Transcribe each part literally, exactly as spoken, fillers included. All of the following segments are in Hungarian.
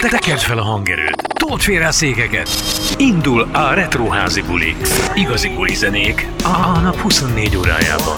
Te tekerd fel a hangerőt, told félre a székeket. Indul a Retro Házi Buli. Igazi buli zenék a nap huszonnégy órájában.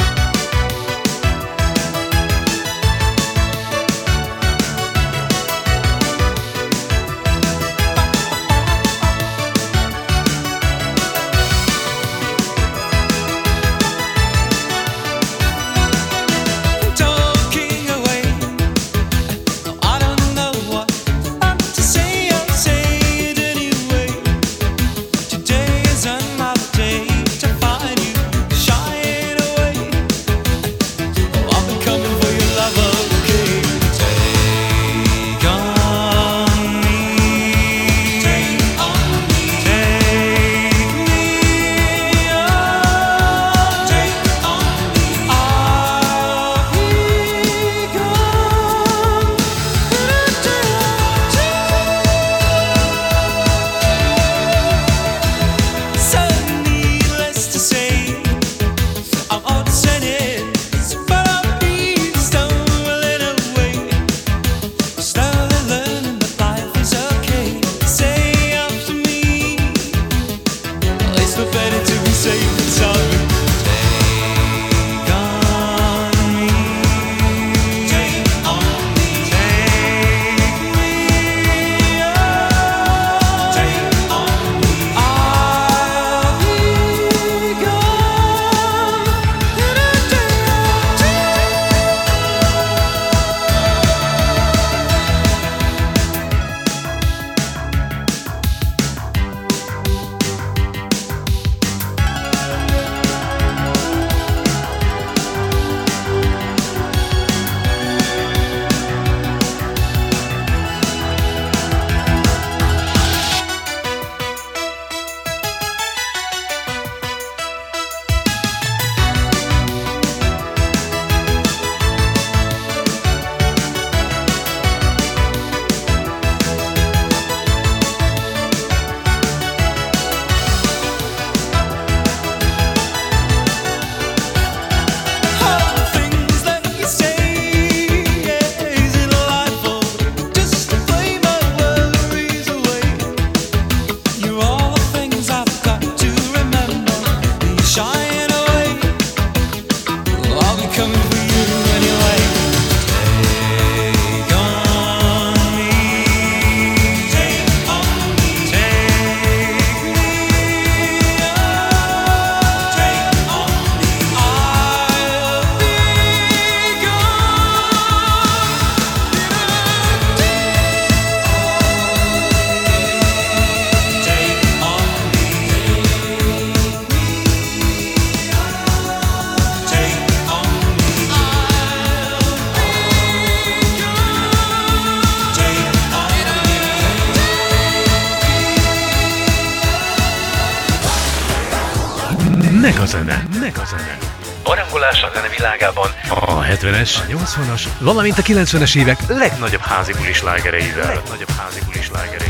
Meg a zene, meg a zene. Barangolás a zene világában a hetvenes, a nyolcvanas, valamint a kilencvenes évek legnagyobb házi buli slágereivel. Legnagyobb házi buli slágereivel.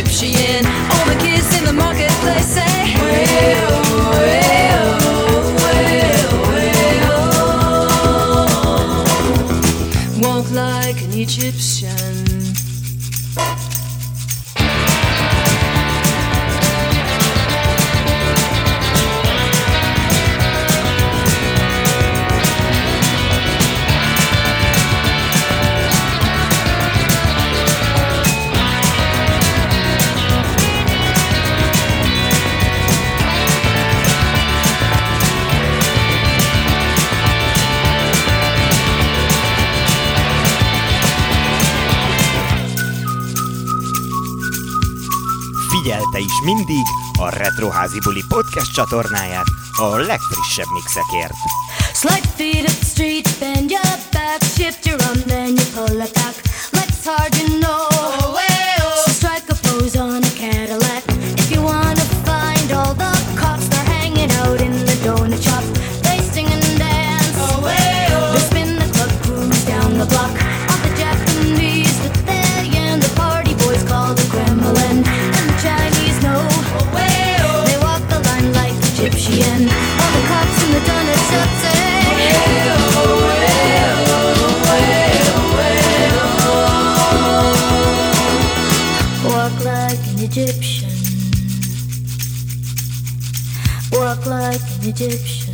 Egyptian. All the kids in the marketplace say, well, well, well, well. Walk like an Egyptian. Figyelte is mindig a Retro Házi Buli podcast csatornáját a legfrissebb mixekért. Slide feet up the street, bend your back, shift your arm, then you pull it back. Let's hard you know. So strike a pose on a Cadillac. If you wanna find all the cops, they're hanging out in the donut shop. They sing and dance. They spin the club, cruise down the block. All the Japanese, the Italian, the party boys call the Kremlin. Chinese know, they walk the line like Egyptian. All the cops in the donut shop say, walk like an Egyptian. Walk like an Egyptian.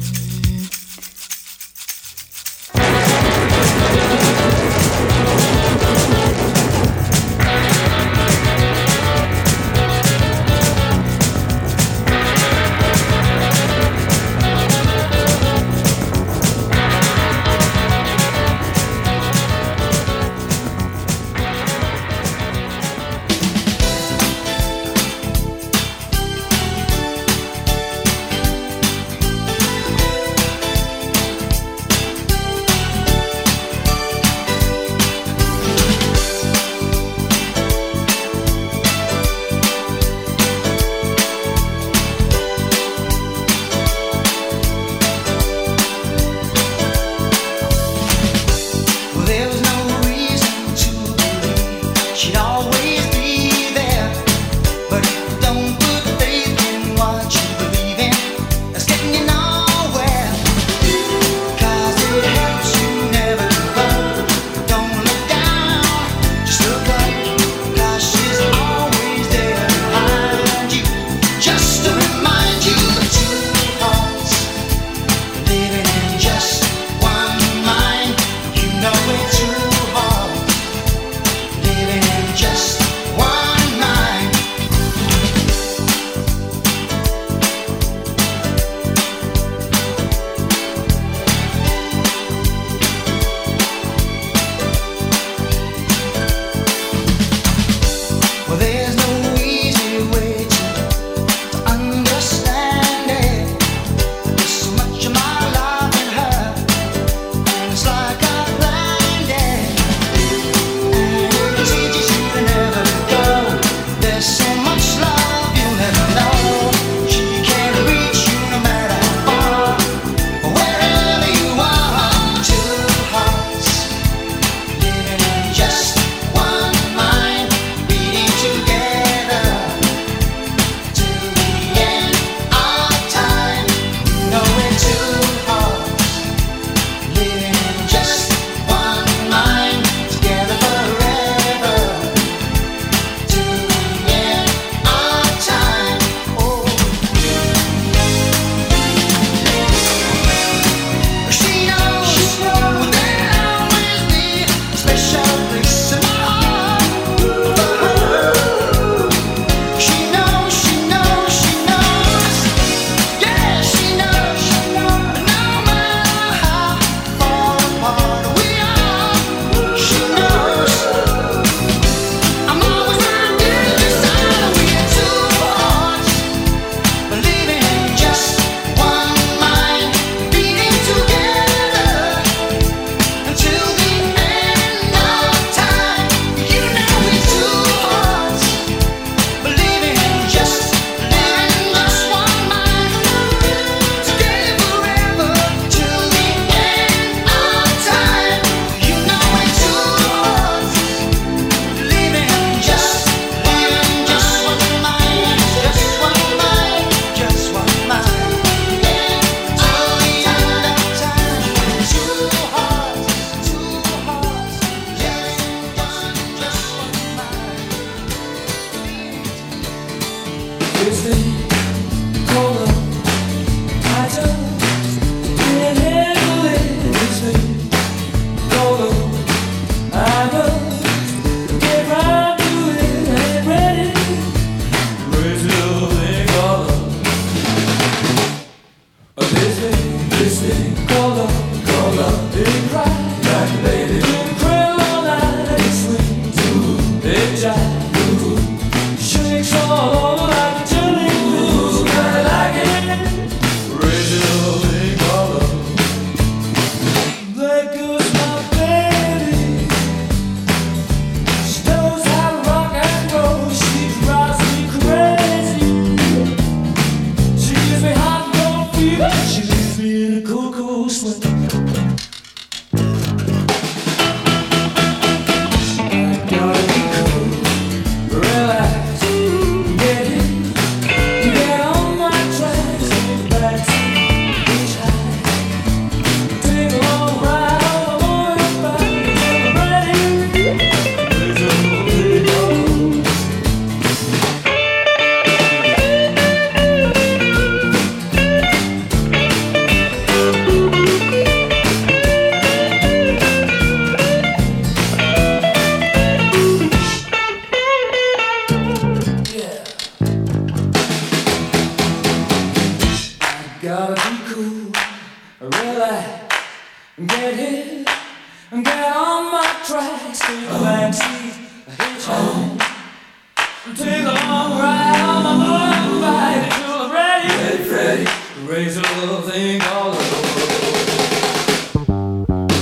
Raise a little thing all over.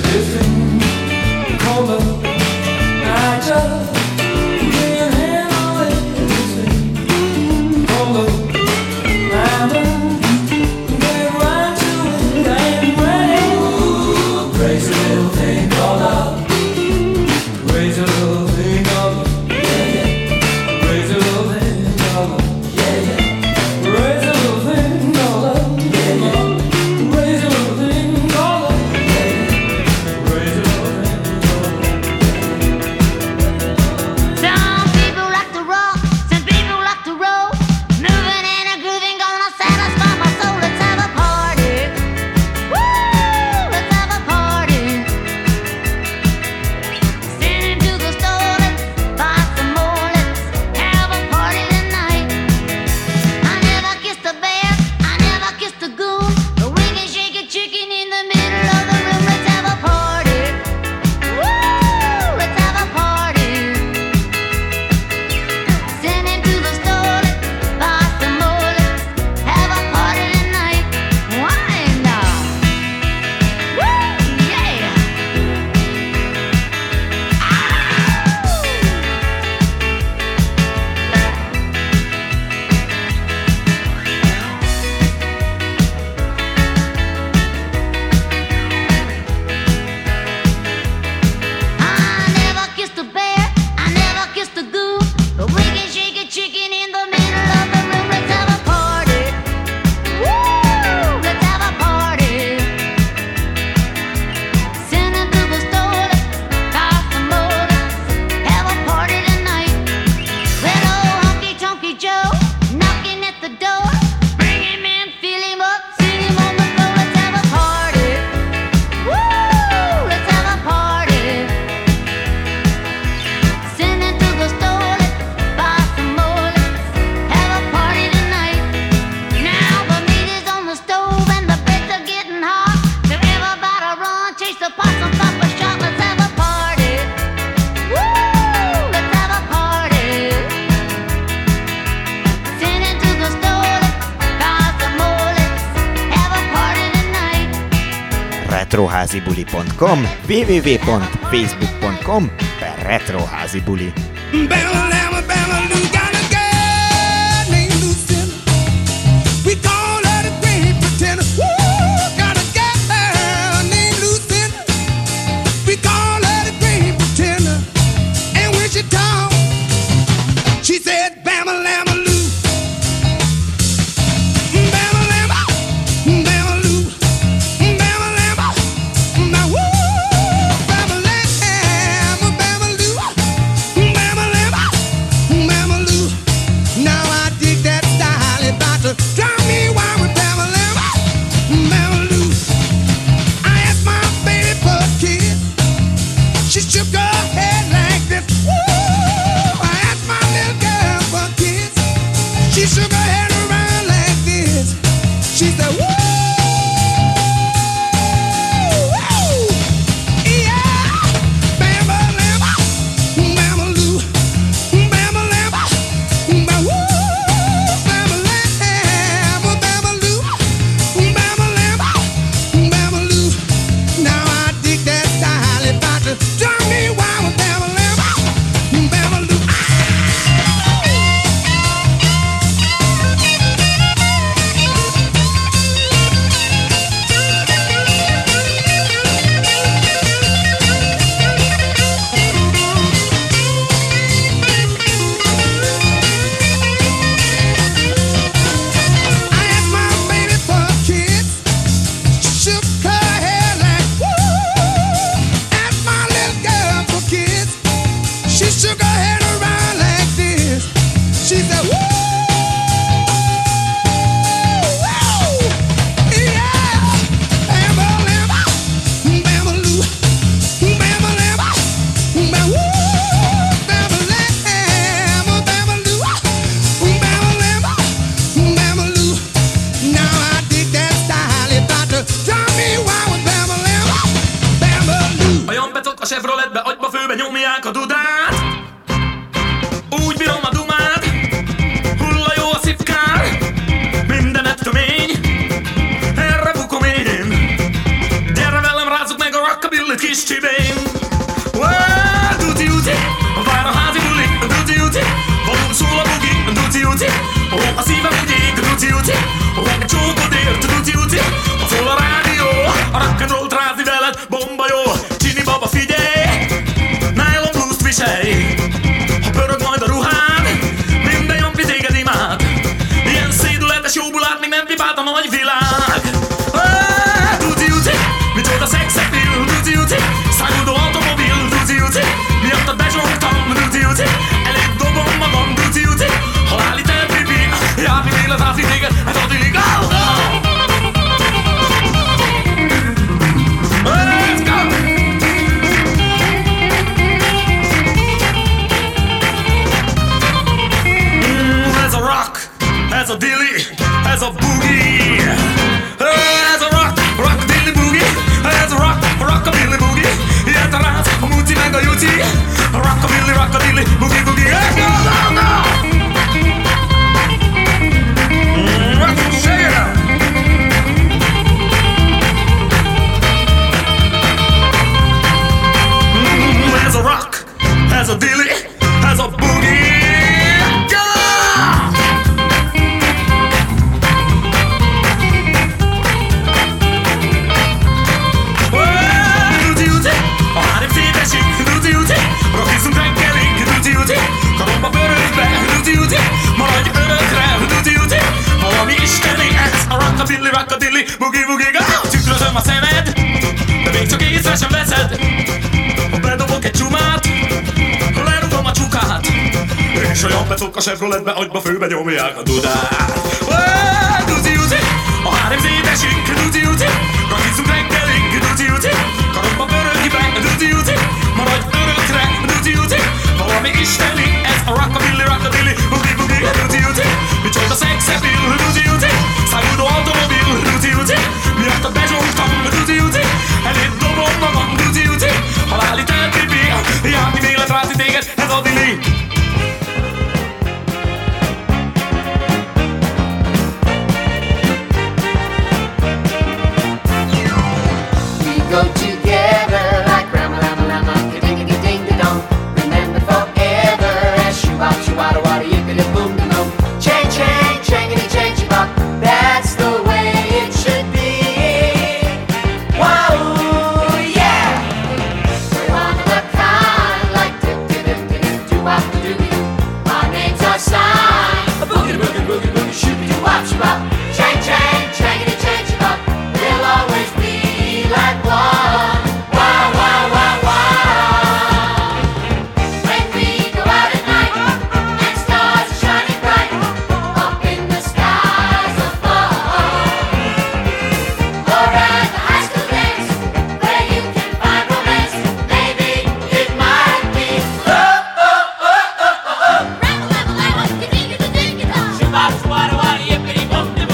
This thing called love, I just can't handle it. This thing called love, I just can't run to it. I ain't ready. Raise a little thing called love. Raise a little thing called love. Yeah, yeah. Raise a little thing called love. Yeah, yeah. Raise a little thing called love. retroházibuli pont com double-u double-u double-u pont facebook pont com per retroházibuli. Hulla jó a szipkár, minden ettől mény. tuti uti, a szívem egy ég, tuti uti, a csókod ér, tuti uti, a szól a rádió, a rock'n'rollt rázni veled, bomba jó, csini baba figyelj, nylon blúzt viselj, ha pörög majd a ruhád, minden jön ki téged imád, ilyen szédületes jóból látni nem pipált a nagy világ. Tuti uti, micsoda szex appeal, tuti uti, száguldó automobil, tuti uti, miattad bezsongtam, tuti uti, elég dobom magam, tuti uti, haláli terpipi, járni vélet rázni téged, hát addig áll! Ez a dilly, ez a boogie, ez a rock, rock dilly boogie, ez a rock, rock a dilly boogie, ilyet a ráz, a muci meg a juci, rock a dilly, rock a dilly, boogie boogie, ez a rock, shake it up. Ez a rock, ez a dilly, ez a boogie. Rockizunk reggelig, tuti-uti, karomba bőrödbe, tuti-uti, maradj örökre, tuti-uti, valami isteni ez a rockabilly, rockabilly, boogie-woogie, go! Tükrözöm a szemed, de még csak észre sem veszed, ha bedobok egy csumát, lerugom a csukát, és olyan becok a Chevroletbe, agyba főbe nyomják a dudát. Tuti-uti, a három szétesik, tuti-uti, rockizunk reggelig, tuti-uti, karomba bőrödbe, tuti-uti, maradj örökre, tuti-uti, valami isteni, ez a rockabilly, rockabilly, boogie-boogie, tuti-uti, micsoda szex-appeal, tuti-uti, száguldó automobil, tuti-uti, miattad bezsongtam, tuti-uti, eléd dobom magam, tuti-uti, haláli terpipi, járni vélet rázni téged, ez a dili. We go together like What do I, yippity-bum-dum-bum.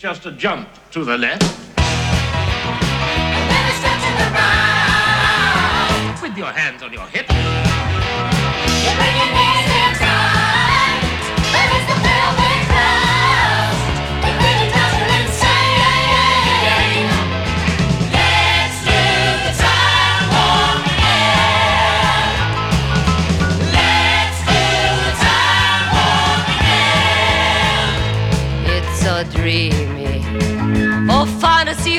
Just a jump to the left. And then a step to the right. With your hands on your hips. You bring your knees in tight. There is the velvet crust. It really does you insane. Let's do the time warp again. Let's do the time warp again. It's a dream. Oh, fantasy,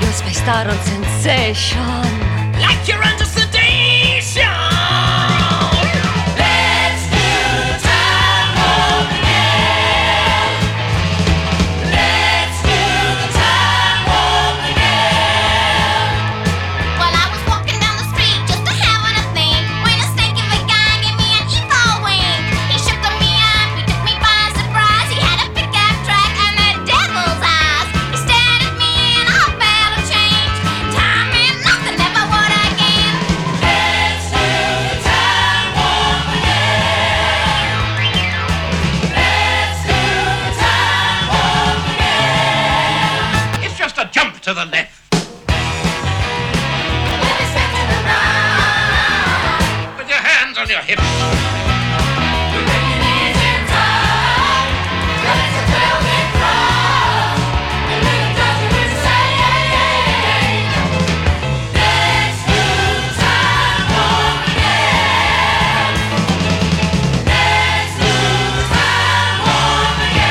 You're spaced out on sensation, like you're under sedation. To the left. Put your hands on your hips. Bring your knees in tight. It's a velvet cross. It really does you insane. Let's do the time warp again. Let's do the time warp again.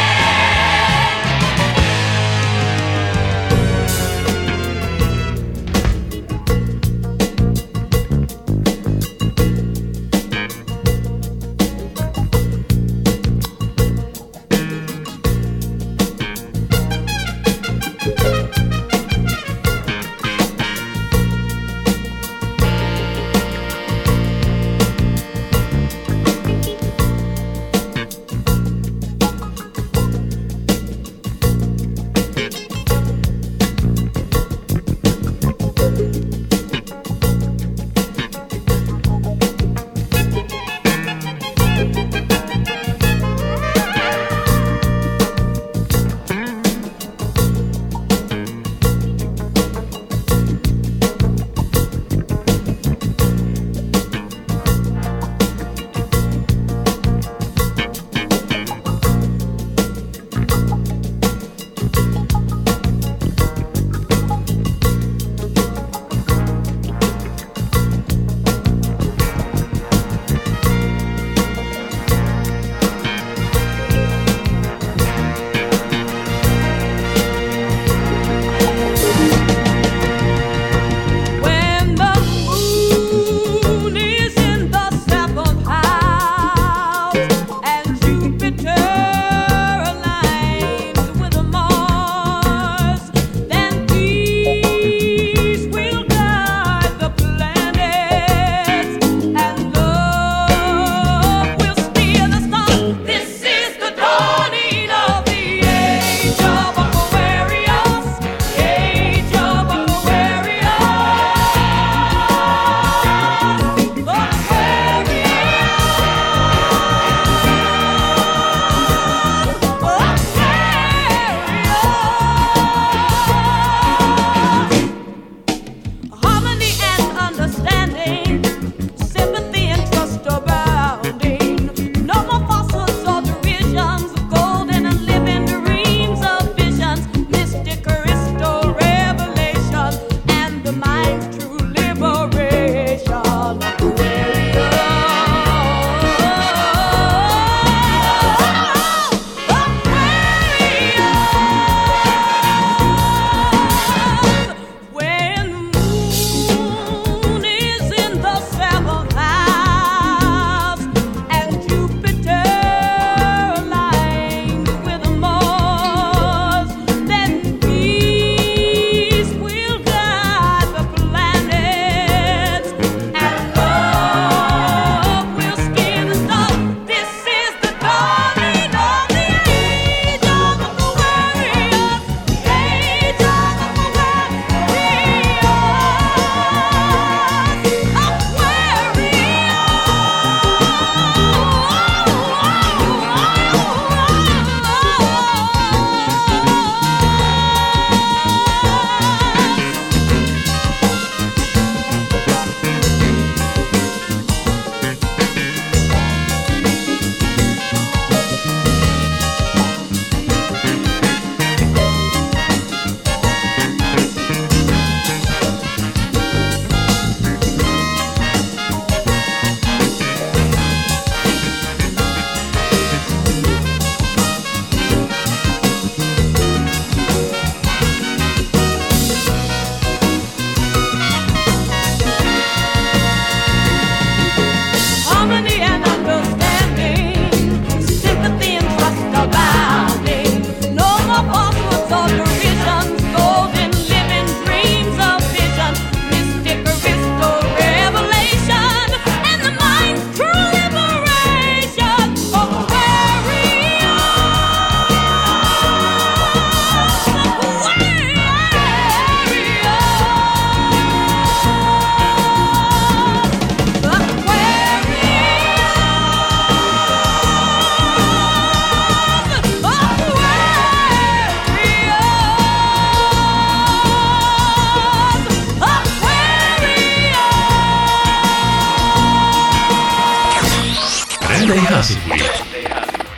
Erdei házi buli.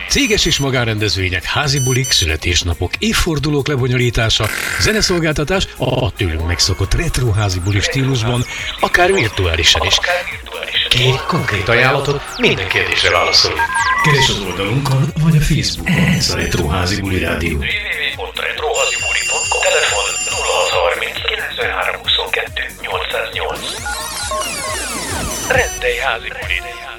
Céges és magánrendezvények, házi bulik, születésnapok, évfordulók lebonyolítása, zeneszolgáltatás a tőlünk megszokott retro házi buli stílusban, akár virtuálisan is. Kérj konkrét ajánlatot, minden kérdésre válaszolunk. Keresd az oldalunkon, vagy a Facebookon, ez a Retro Házi Buli Rádió. double-u double-u double-u pont retro házi buli pont com, telefon nulla hatszázharminc kilencvenhárom huszonkettő nyolcszáznyolc. Rendelj házi bulit!